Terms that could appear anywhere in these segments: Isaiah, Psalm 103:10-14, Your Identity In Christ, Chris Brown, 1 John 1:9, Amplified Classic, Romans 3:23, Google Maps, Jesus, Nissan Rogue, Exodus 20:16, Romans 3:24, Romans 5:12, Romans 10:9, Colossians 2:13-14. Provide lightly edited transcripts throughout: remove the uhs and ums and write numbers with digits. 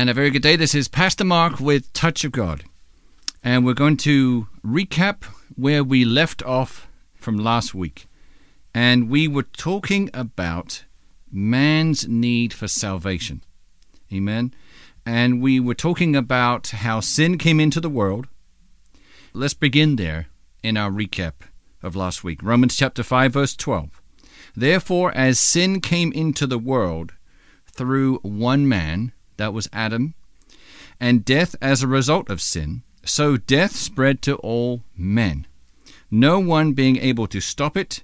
and a very good day. This is Pastor Mark with Touch of God, and we're going to recap where we left off from last week. And we were talking about man's need for salvation. Amen. And we were talking about how sin came into the world. Let's begin there in our recap of last week. Romans chapter 5, verse 12. Therefore, as sin came into the world through one man, that was Adam, and death as a result of sin, so death spread to all men, no one being able to stop it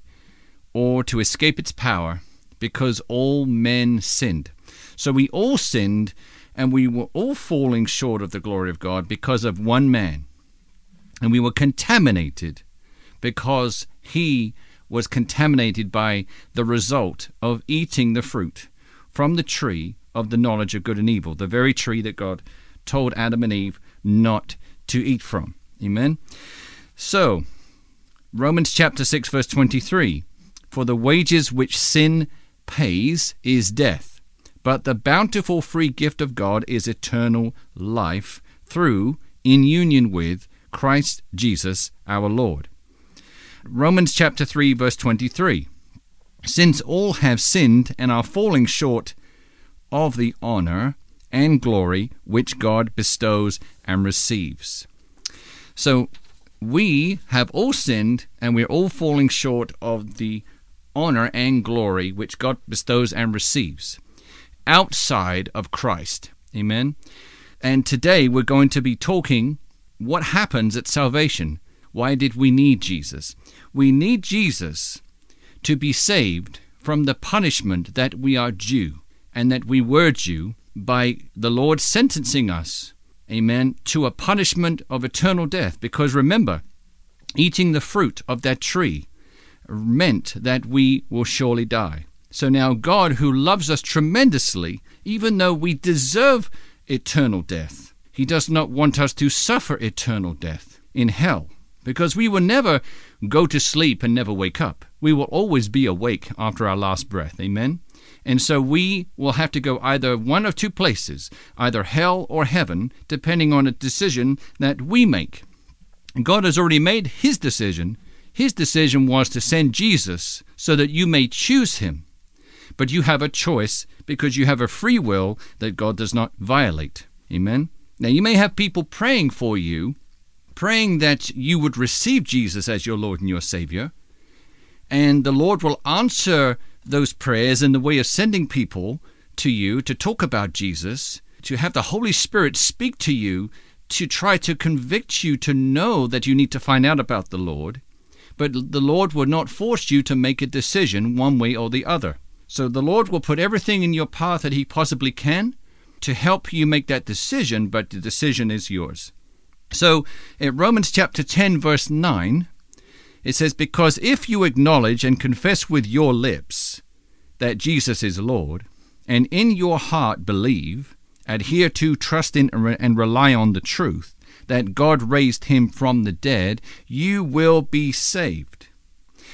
or to escape its power, because all men sinned. So we all sinned, and we were all falling short of the glory of God because of one man. And we were contaminated because he was contaminated by the result of eating the fruit from the tree of the knowledge of good and evil, the very tree that God told Adam and Eve not to eat from. Amen? So, Romans chapter 6, verse 23, for the wages which sin pays is death, but the bountiful free gift of God is eternal life through, in union with, Christ Jesus our Lord. Romans chapter 3, verse 23, since all have sinned and are falling short of the honor and glory which God bestows and receives. So we have all sinned, and we're all falling short of the honor and glory which God bestows and receives outside of Christ. Amen. And today we're going to be talking what happens at salvation. Why did we need Jesus? We need Jesus to be saved from the punishment that we are due, and that we were due by the Lord sentencing us, amen, to a punishment of eternal death. Because remember, eating the fruit of that tree meant that we will surely die. So now God, who loves us tremendously, even though we deserve eternal death, he does not want us to suffer eternal death in hell, because we will never go to sleep and never wake up. We will always be awake after our last breath, amen? And so we will have to go either one of two places, either hell or heaven, depending on a decision that we make. And God has already made his decision. His decision was to send Jesus so that you may choose him. But you have a choice because you have a free will that God does not violate. Amen? Now, you may have people praying for you, praying that you would receive Jesus as your Lord and your Savior. And the Lord will answer those prayers in the way of sending people to you to talk about Jesus, to have the Holy Spirit speak to you, to try to convict you to know that you need to find out about the Lord. But the Lord will not force you to make a decision one way or the other. So the Lord will put everything in your path that he possibly can to help you make that decision, but the decision is yours. So in Romans chapter 10, verse 9, it says, because if you acknowledge and confess with your lips that Jesus is Lord, and in your heart believe, adhere to, trust in, and rely on the truth, that God raised him from the dead, you will be saved.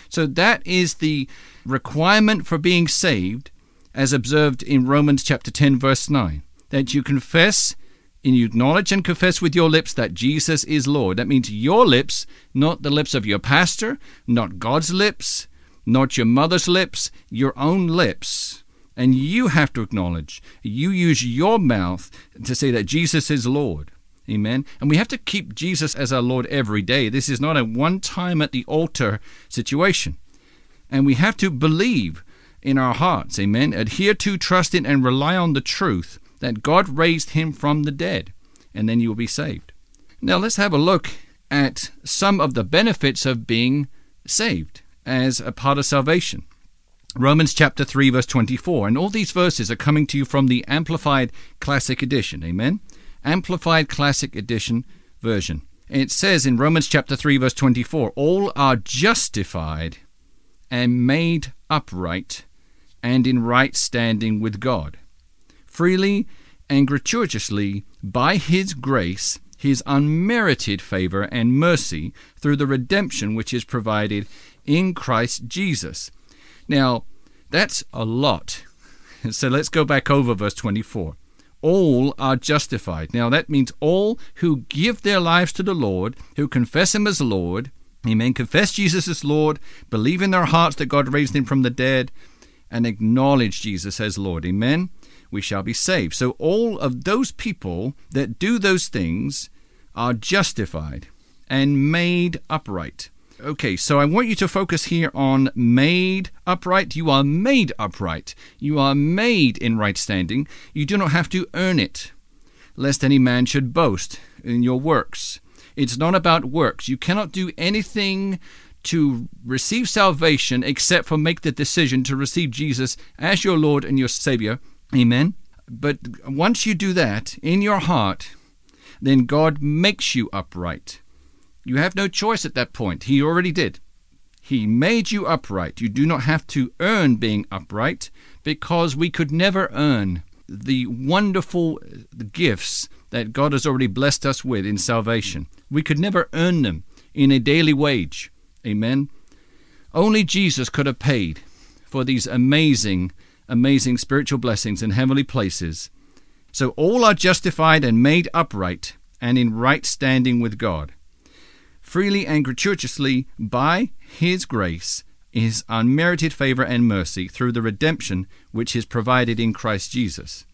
So that is the requirement for being saved, as observed in Romans chapter 10, verse 9, that you confess and you acknowledge and confess with your lips that Jesus is Lord. That means your lips, not the lips of your pastor, not God's lips, not your mother's lips, your own lips. And you have to acknowledge. You use your mouth to say that Jesus is Lord. Amen. And we have to keep Jesus as our Lord every day. This is not a one time at the altar situation. And we have to believe in our hearts. Amen. Adhere to, trust in, and rely on the truth that God raised him from the dead, and then you will be saved. Now let's have a look at some of the benefits of being saved as a part of salvation. Romans chapter 3, verse 24, and all these verses are coming to you from the Amplified Classic Edition, amen? Amplified Classic Edition version. And it says in Romans chapter 3, verse 24, all are justified and made upright and in right standing with God, freely and gratuitously by his grace, his unmerited favor and mercy through the redemption which is provided in Christ Jesus. Now, that's a lot. So let's go back over verse 24. all are justified. Now, that means all who give their lives to the Lord, who confess Him as Lord, amen, confess Jesus as Lord, believe in their hearts that God raised Him from the dead, and acknowledge Jesus as Lord, amen, we shall be saved. So all of those people that do those things are justified and made upright. Okay, so I want you to focus here on made upright. You are made upright. You are made in right standing. You do not have to earn it, lest any man should boast in your works. It's not about works. You cannot do anything to receive salvation except for make the decision to receive Jesus as your Lord and your Savior. Amen? But once you do that in your heart, then God makes you upright. You have no choice at that point. He already did. He made you upright. You do not have to earn being upright, because we could never earn the wonderful gifts that God has already blessed us with in salvation. We could never earn them in a daily wage. Amen? Only Jesus could have paid for these amazing, amazing spiritual blessings in heavenly places. So all are justified and made upright and in right standing with God, freely and gratuitously by His grace, His unmerited favor and mercy through the redemption which is provided in Christ Jesus.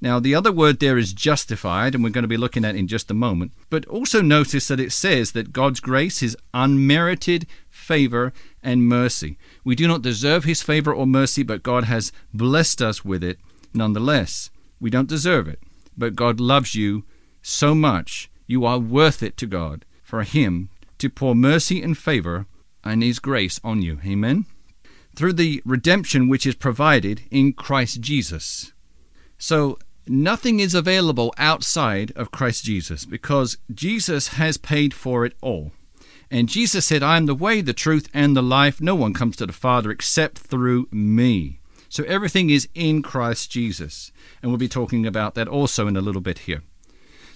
Now, the other word there is justified, and we're going to be looking at in just a moment. But also notice that it says that God's grace is unmerited favor and mercy. We do not deserve His favor or mercy, but God has blessed us with it nonetheless. We don't deserve it, but God loves you so much. You are worth it to God, for Him to pour mercy and favor and His grace on you. Amen? Through the redemption which is provided in Christ Jesus. So nothing is available outside of Christ Jesus, because Jesus has paid for it all. And Jesus said, "I am the way, the truth, and the life. No one comes to the Father except through me." So everything is in Christ Jesus. And we'll be talking about that also in a little bit here.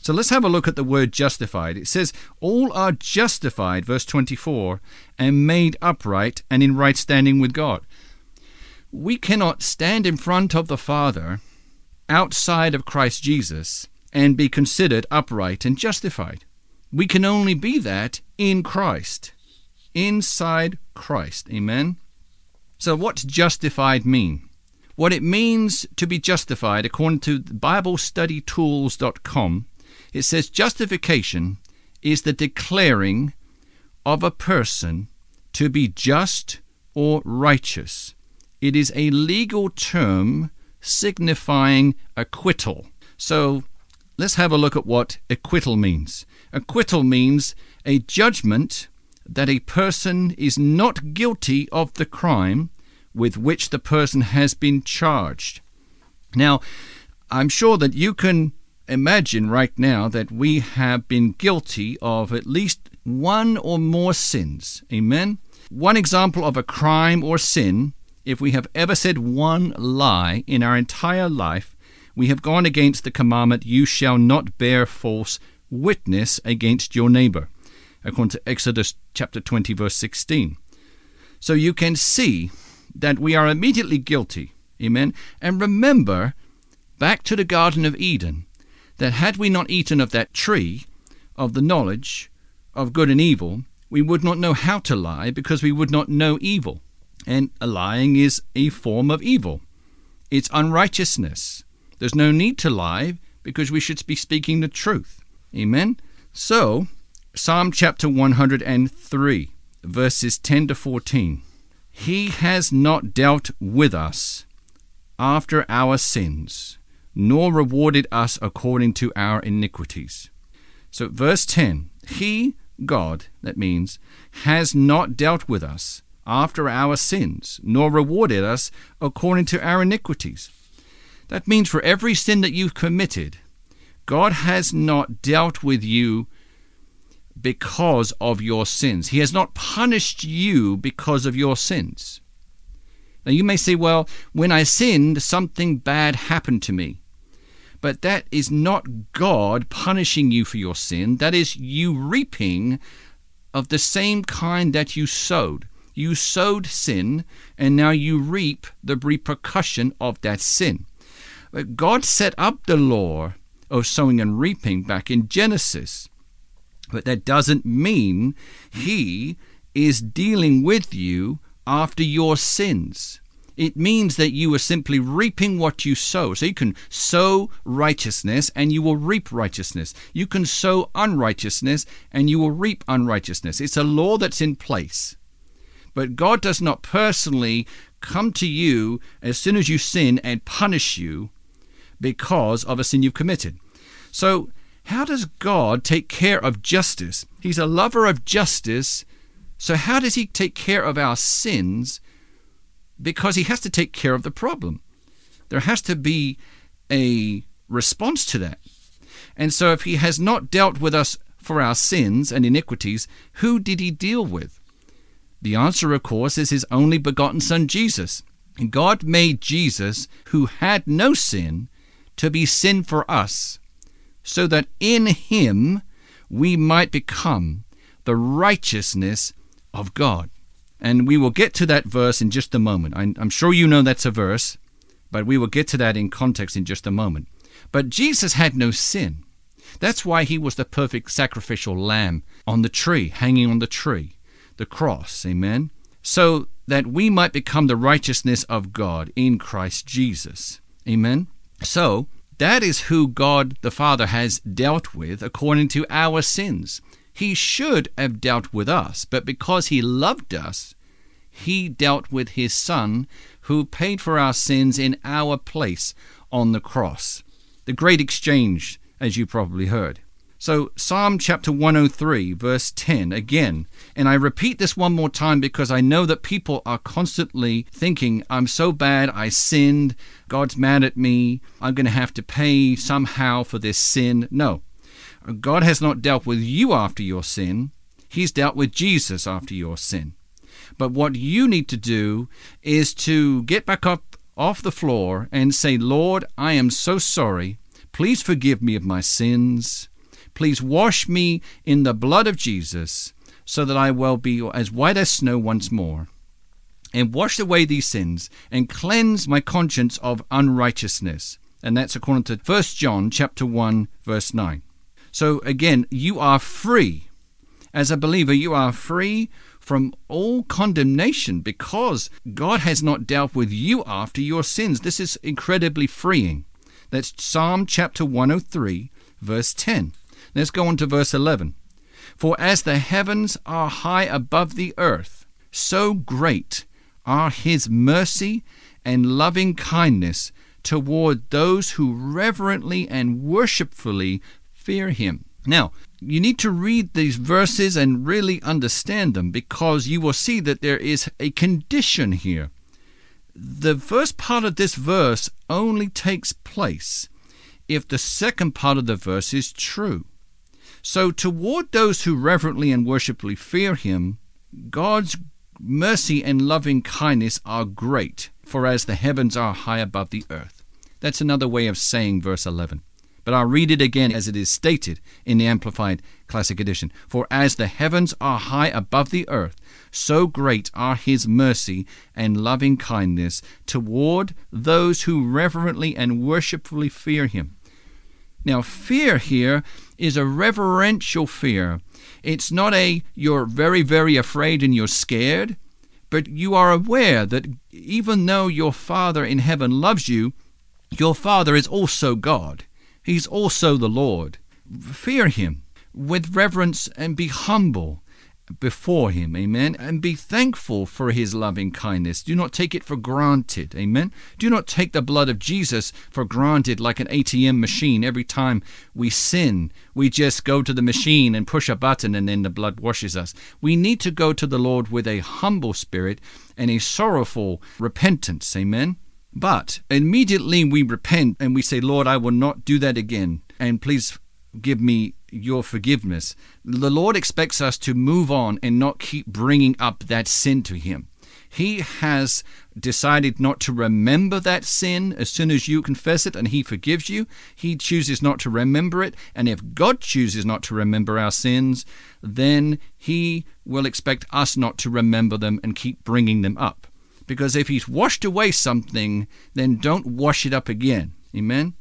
So let's have a look at the word justified. It says, all are justified, verse 24, and made upright and in right standing with God. We cannot stand in front of the Father outside of Christ Jesus and be considered upright and justified. We can only be that in Christ, inside Christ. Amen? So what's justified mean? What it means to be justified, according to BibleStudyTools.com, it says justification is the declaring of a person to be just or righteous. It is a legal term signifying acquittal. So let's have a look at what acquittal means. Acquittal means a judgment that a person is not guilty of the crime with which the person has been charged. Now, I'm sure that you can imagine right now that we have been guilty of at least one or more sins. Amen? One example of a crime or sin, if we have ever said one lie in our entire life, we have gone against the commandment, "You shall not bear false witness against your neighbor," according to Exodus chapter 20, verse 16. So you can see that we are immediately guilty. Amen? And remember, back to the Garden of Eden, that had we not eaten of that tree of the knowledge of good and evil, we would not know how to lie, because we would not know evil. And lying is a form of evil. It's unrighteousness. There's no need to lie, because we should be speaking the truth. Amen? So, Psalm chapter 103, verses 10-14. He has not dealt with us after our sins, nor rewarded us according to our iniquities. So verse 10, He, God, that means, has not dealt with us after our sins, nor rewarded us according to our iniquities. That means for every sin that you've committed, God has not dealt with you because of your sins. He has not punished you because of your sins. Now you may say, well, when I sinned, something bad happened to me. But that is not God punishing you for your sin. That is you reaping of the same kind that you sowed. You sowed sin, and now you reap the repercussion of that sin. God set up the law of sowing and reaping back in Genesis. But that doesn't mean he is dealing with you after your sins. It means that you are simply reaping what you sow. So you can sow righteousness and you will reap righteousness. You can sow unrighteousness and you will reap unrighteousness. It's a law that's in place. But God does not personally come to you as soon as you sin and punish you because of a sin you've committed. So how does God take care of justice? He's a lover of justice. So how does he take care of our sins? Because he has to take care of the problem. There has to be a response to that. And so if he has not dealt with us for our sins and iniquities, who did he deal with? The answer, of course, is his only begotten Son, Jesus. And God made Jesus, who had no sin, to be sin for us, so that in him we might become the righteousness of God. And we will get to that verse in just a moment. I'm sure you know that's a verse, but we will get to that in context in just a moment. But Jesus had no sin. That's why he was the perfect sacrificial lamb on the tree, hanging on the tree. The cross, amen? So that we might become the righteousness of God in Christ Jesus, amen? So that is who God the Father has dealt with according to our sins. He should have dealt with us, but because he loved us, he dealt with his Son who paid for our sins in our place on the cross. The great exchange, as you probably heard. So Psalm chapter 103, verse 10, again, and I repeat this one more time because I know that people are constantly thinking, I'm so bad, I sinned, God's mad at me, I'm going to have to pay somehow for this sin. No, God has not dealt with you after your sin. He's dealt with Jesus after your sin. But what you need to do is to get back up off the floor and say, Lord, I am so sorry. Please forgive me of my sins. Please wash me in the blood of Jesus so that I will be as white as snow once more, and wash away these sins and cleanse my conscience of unrighteousness. And that's according to 1 John chapter 1, verse 9. So again, you are free. As a believer, you are free from all condemnation because God has not dealt with you after your sins. This is incredibly freeing. That's Psalm chapter 103, verse 10. Let's go on to verse 11. For as the heavens are high above the earth, so great are his mercy and loving kindness toward those who reverently and worshipfully fear him. Now, you need to read these verses and really understand them because you will see that there is a condition here. The first part of this verse only takes place if the second part of the verse is true. So toward those who reverently and worshipfully fear him, God's mercy and loving kindness are great, for as the heavens are high above the earth. That's another way of saying verse 11. But I'll read it again as it is stated in the Amplified Classic Edition. For as the heavens are high above the earth, so great are his mercy and loving kindness toward those who reverently and worshipfully fear him. Now, fear here is a reverential fear. It's not a you're very, very afraid and you're scared, but you are aware that even though your Father in heaven loves you, your Father is also God. He's also the Lord. Fear him with reverence and be humble before him, amen, and be thankful for his loving kindness. Do not take it for granted, amen. Do not take the blood of Jesus for granted like an ATM machine. Every time we sin, we just go to the machine and push a button and then the blood washes us. We need to go to the Lord with a humble spirit and a sorrowful repentance, amen. But immediately we repent and we say, Lord, I will not do that again, and please give me your forgiveness. The Lord expects us to move on and not keep bringing up that sin to him. He has decided not to remember that sin as soon as you confess it and he forgives you. He chooses not to remember it. And if God chooses not to remember our sins, then he will expect us not to remember them and keep bringing them up. Because if he's washed away something, then don't wash it up again. Amen?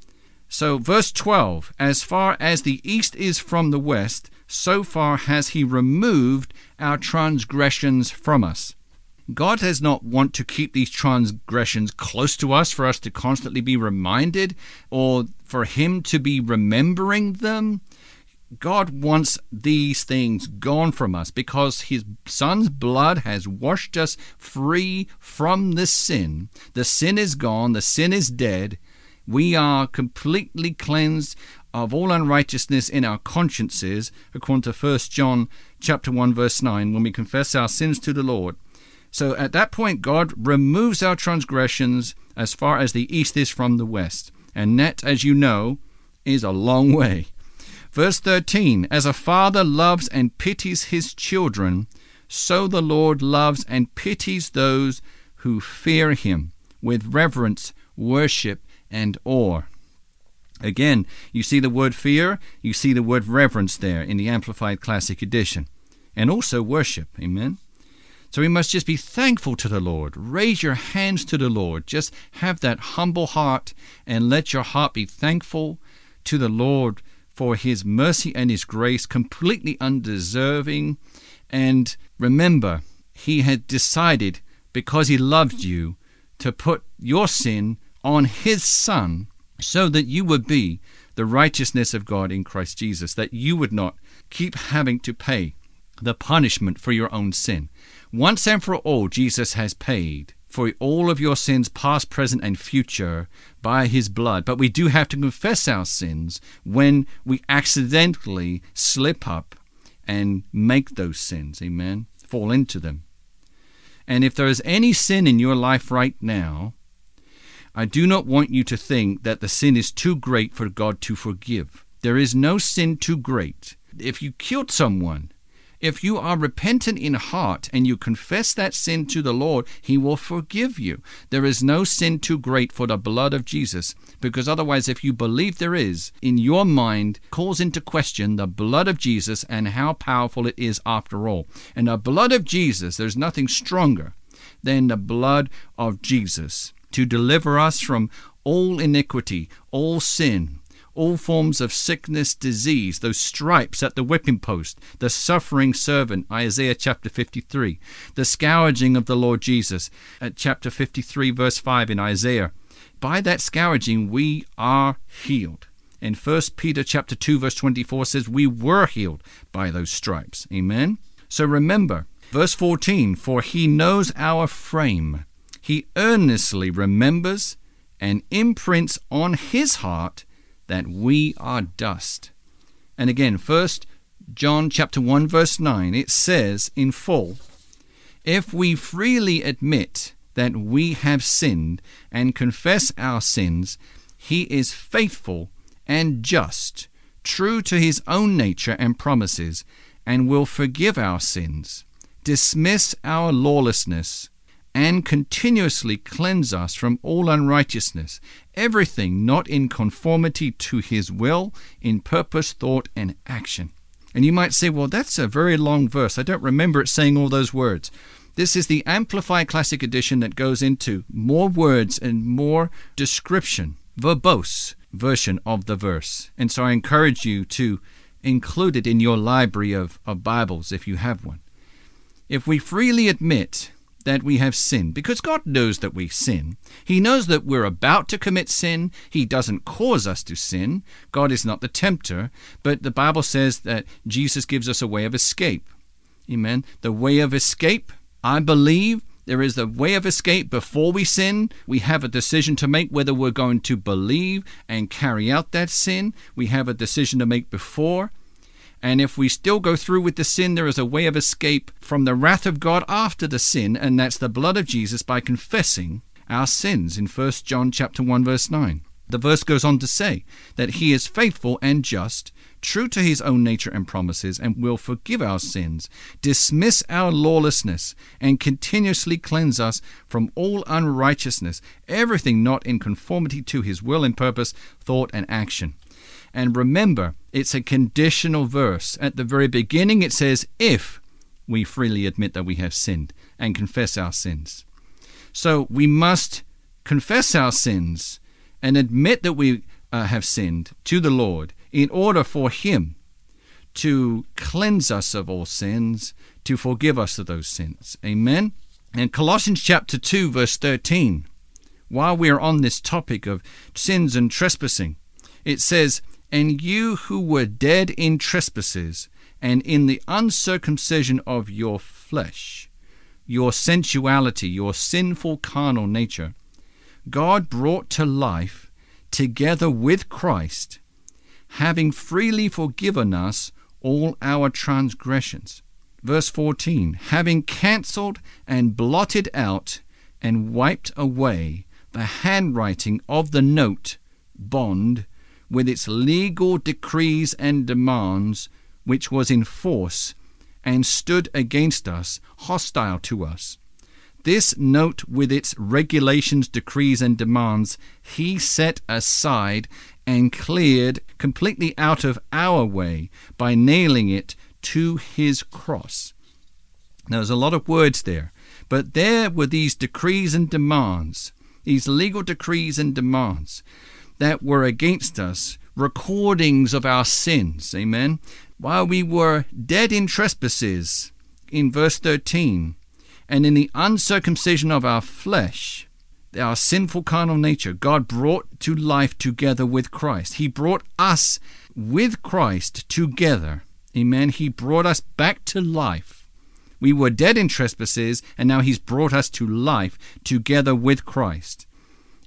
So verse 12, as far as the east is from the west, so far has he removed our transgressions from us. God does not want to keep these transgressions close to us for us to constantly be reminded or for him to be remembering them. God wants these things gone from us because his son's blood has washed us free from the sin. The sin is gone. The sin is dead. We are completely cleansed of all unrighteousness in our consciences, according to 1 John chapter 1, verse 9, when we confess our sins to the Lord. So at that point, God removes our transgressions as far as the east is from the west. And that, as you know, is a long way. Verse 13, as a father loves and pities his children, so the Lord loves and pities those who fear him with reverence, worship, and awe. Again, you see the word fear, you see the word reverence there in the Amplified Classic Edition, and also worship, amen? So we must just be thankful to the Lord. Raise your hands to the Lord. Just have that humble heart and let your heart be thankful to the Lord for his mercy and his grace, completely undeserving. And remember, he had decided, because he loved you, to put your sin on his son so that you would be the righteousness of God in Christ Jesus, that you would not keep having to pay the punishment for your own sin. Once and for all, Jesus has paid for all of your sins, past, present, and future, by his blood. But we do have to confess our sins when we accidentally slip up and make those sins, amen, fall into them. And if there is any sin in your life right now, I do not want you to think that the sin is too great for God to forgive. There is no sin too great. If you killed someone, if you are repentant in heart and you confess that sin to the Lord, he will forgive you. There is no sin too great for the blood of Jesus, because otherwise, if you believe there is, in your mind calls into question the blood of Jesus and how powerful it is after all. And the blood of Jesus, there's nothing stronger than the blood of Jesus to deliver us from all iniquity, all sin, all forms of sickness, disease, those stripes at the whipping post, the suffering servant, Isaiah chapter 53, the scourging of the Lord Jesus at chapter 53, verse 5 in Isaiah. By that scourging, we are healed. And 1 Peter chapter 2, verse 24 says we were healed by those stripes. Amen. So remember, verse 14, for he knows our frame. He earnestly remembers and imprints on his heart that we are dust. And again, 1 John chapter 1, verse 9, it says in full, if we freely admit that we have sinned and confess our sins, he is faithful and just, true to his own nature and promises, and will forgive our sins, dismiss our lawlessness, and continuously cleanse us from all unrighteousness, everything not in conformity to his will, in purpose, thought, and action. And you might say, well, that's a very long verse. I don't remember it saying all those words. This is the Amplified Classic Edition that goes into more words and more description, verbose version of the verse. And so I encourage you to include it in your library of Bibles if you have one. If we freely admit that we have sinned, because God knows that we sin. He knows that we're about to commit sin. He doesn't cause us to sin. God is not the tempter, but the Bible says that Jesus gives us a way of escape. Amen. The way of escape, I believe there is a way of escape before we sin. We have a decision to make whether we're going to believe and carry out that sin. We have a decision to make before. And if we still go through with the sin, there is a way of escape from the wrath of God after the sin, and that's the blood of Jesus by confessing our sins in 1 John chapter 1, verse 9. The verse goes on to say that he is faithful and just, true to his own nature and promises, and will forgive our sins, dismiss our lawlessness, and continuously cleanse us from all unrighteousness, everything not in conformity to his will and purpose, thought and action. And remember, it's a conditional verse. At the very beginning, it says, if we freely admit that we have sinned and confess our sins. So we must confess our sins and admit that we have sinned to the Lord in order for Him to cleanse us of all sins, to forgive us of those sins. Amen? And Colossians chapter 2, verse 13, while we are on this topic of sins and trespassing, it says, "And you who were dead in trespasses and in the uncircumcision of your flesh, your sensuality, your sinful carnal nature, God brought to life together with Christ, having freely forgiven us all our transgressions." Verse 14, "having cancelled and blotted out and wiped away the handwriting of the note, bond, with its legal decrees and demands, which was in force and stood against us, hostile to us. This note with its regulations, decrees, and demands, He set aside and cleared completely out of our way by nailing it to His cross." Now, there's a lot of words there, but there were these decrees and demands, these legal decrees and demands that were against us, recordings of our sins, amen? While we were dead in trespasses, in verse 13, and in the uncircumcision of our flesh, our sinful carnal nature, God brought to life together with Christ. He brought us with Christ together, amen? He brought us back to life. We were dead in trespasses, and now He's brought us to life together with Christ.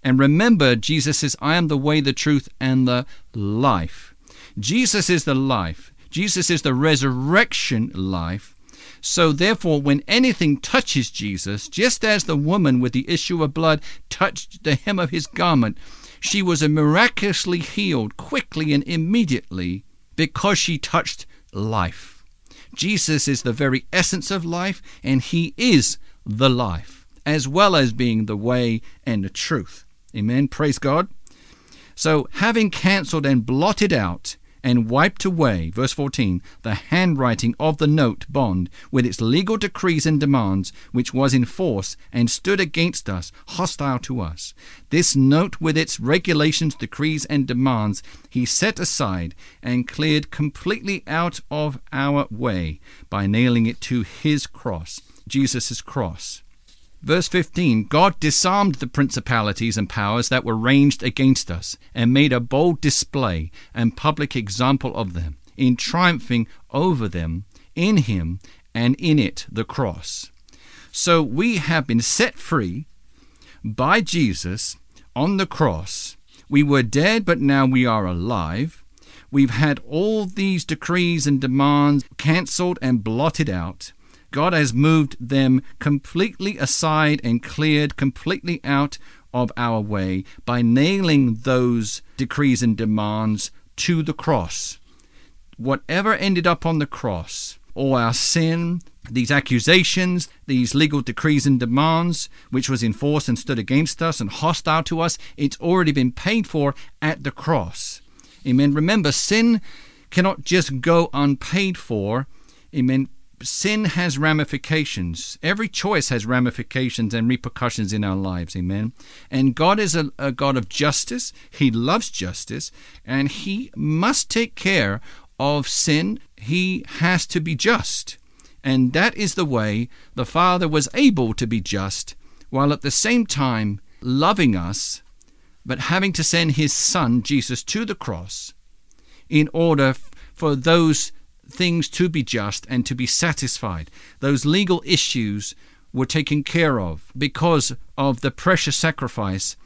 And remember, Jesus says, "I am the way, the truth, and the life." Jesus is the life. Jesus is the resurrection life. So therefore, when anything touches Jesus, just as the woman with the issue of blood touched the hem of His garment, she was miraculously healed quickly and immediately because she touched life. Jesus is the very essence of life, and He is the life, as well as being the way and the truth. Amen. Praise God. So, having cancelled and blotted out and wiped away, verse 14, the handwriting of the note bond with its legal decrees and demands, which was in force and stood against us, hostile to us. This note with its regulations, decrees, and demands, He set aside and cleared completely out of our way by nailing it to His cross, Jesus' cross. Verse 15, "God disarmed the principalities and powers that were ranged against us and made a bold display and public example of them in triumphing over them in Him and in it," the cross. So we have been set free by Jesus on the cross. We were dead, but now we are alive. We've had all these decrees and demands cancelled and blotted out. God has moved them completely aside and cleared completely out of our way by nailing those decrees and demands to the cross. Whatever ended up on the cross, all our sin, these accusations, these legal decrees and demands, which was enforced and stood against us and hostile to us, it's already been paid for at the cross. Amen. Remember, sin cannot just go unpaid for. Amen. Sin has ramifications. Every choice has ramifications and repercussions in our lives, amen? And God is a God of justice. He loves justice, and He must take care of sin. He has to be just. And that is the way the Father was able to be just, while at the same time loving us, but having to send His Son, Jesus, to the cross in order for those things to be just and to be satisfied. Those legal issues were taken care of because of the precious sacrifice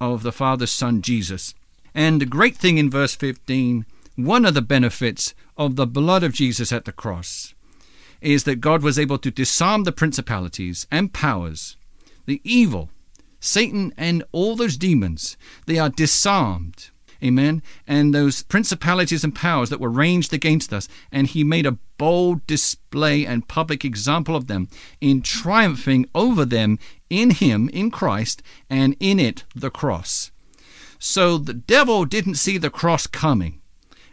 of the Father's Son, Jesus. And the great thing in verse 15, one of the benefits of the blood of Jesus at the cross is that God was able to disarm the principalities and powers, the evil, Satan and all those demons. They are disarmed. Amen. And those principalities and powers that were ranged against us, and He made a bold display and public example of them in triumphing over them in Him, in Christ, and in it, the cross. So the devil didn't see the cross coming,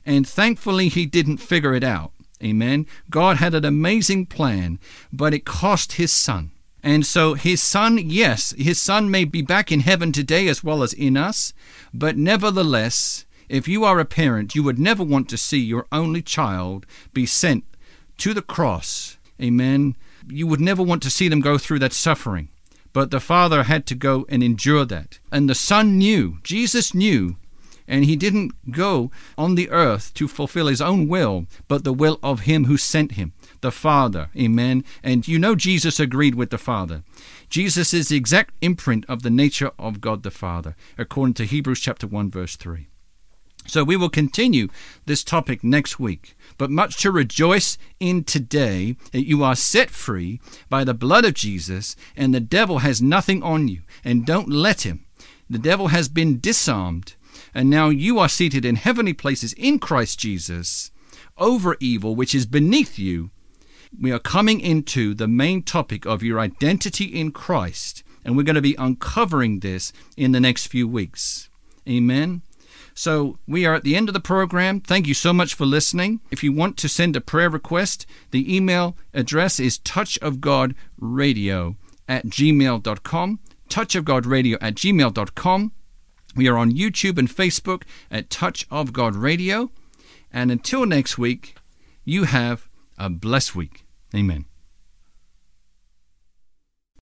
and thankfully he didn't figure it out. Amen. God had an amazing plan, but it cost His Son. And so his son, yes, his son may be back in heaven today as well as in us, but nevertheless, if you are a parent, you would never want to see your only child be sent to the cross. Amen. You would never want to see them go through that suffering. But the Father had to go and endure that. And the Son knew, Jesus knew, and he didn't go on the earth to fulfill his own will, but the will of him who sent him, the Father. Amen. And you know Jesus agreed with the Father. Jesus is the exact imprint of the nature of God the Father, according to Hebrews chapter 1, verse 3. So we will continue this topic next week, but much to rejoice in today that you are set free by the blood of Jesus and the devil has nothing on you, and don't let him. The devil has been disarmed, and now you are seated in heavenly places in Christ Jesus over evil, which is beneath you. We are coming into the main topic of your identity in Christ, and we're going to be uncovering this in the next few weeks. Amen. So we are at the end of the program. Thank you so much for listening. If you want to send a prayer request, the email address is touchofgodradio@gmail.com, touchofgodradio@gmail.com. We are on YouTube and Facebook at Touch of God Radio. And until next week, you have a blessed week. Amen.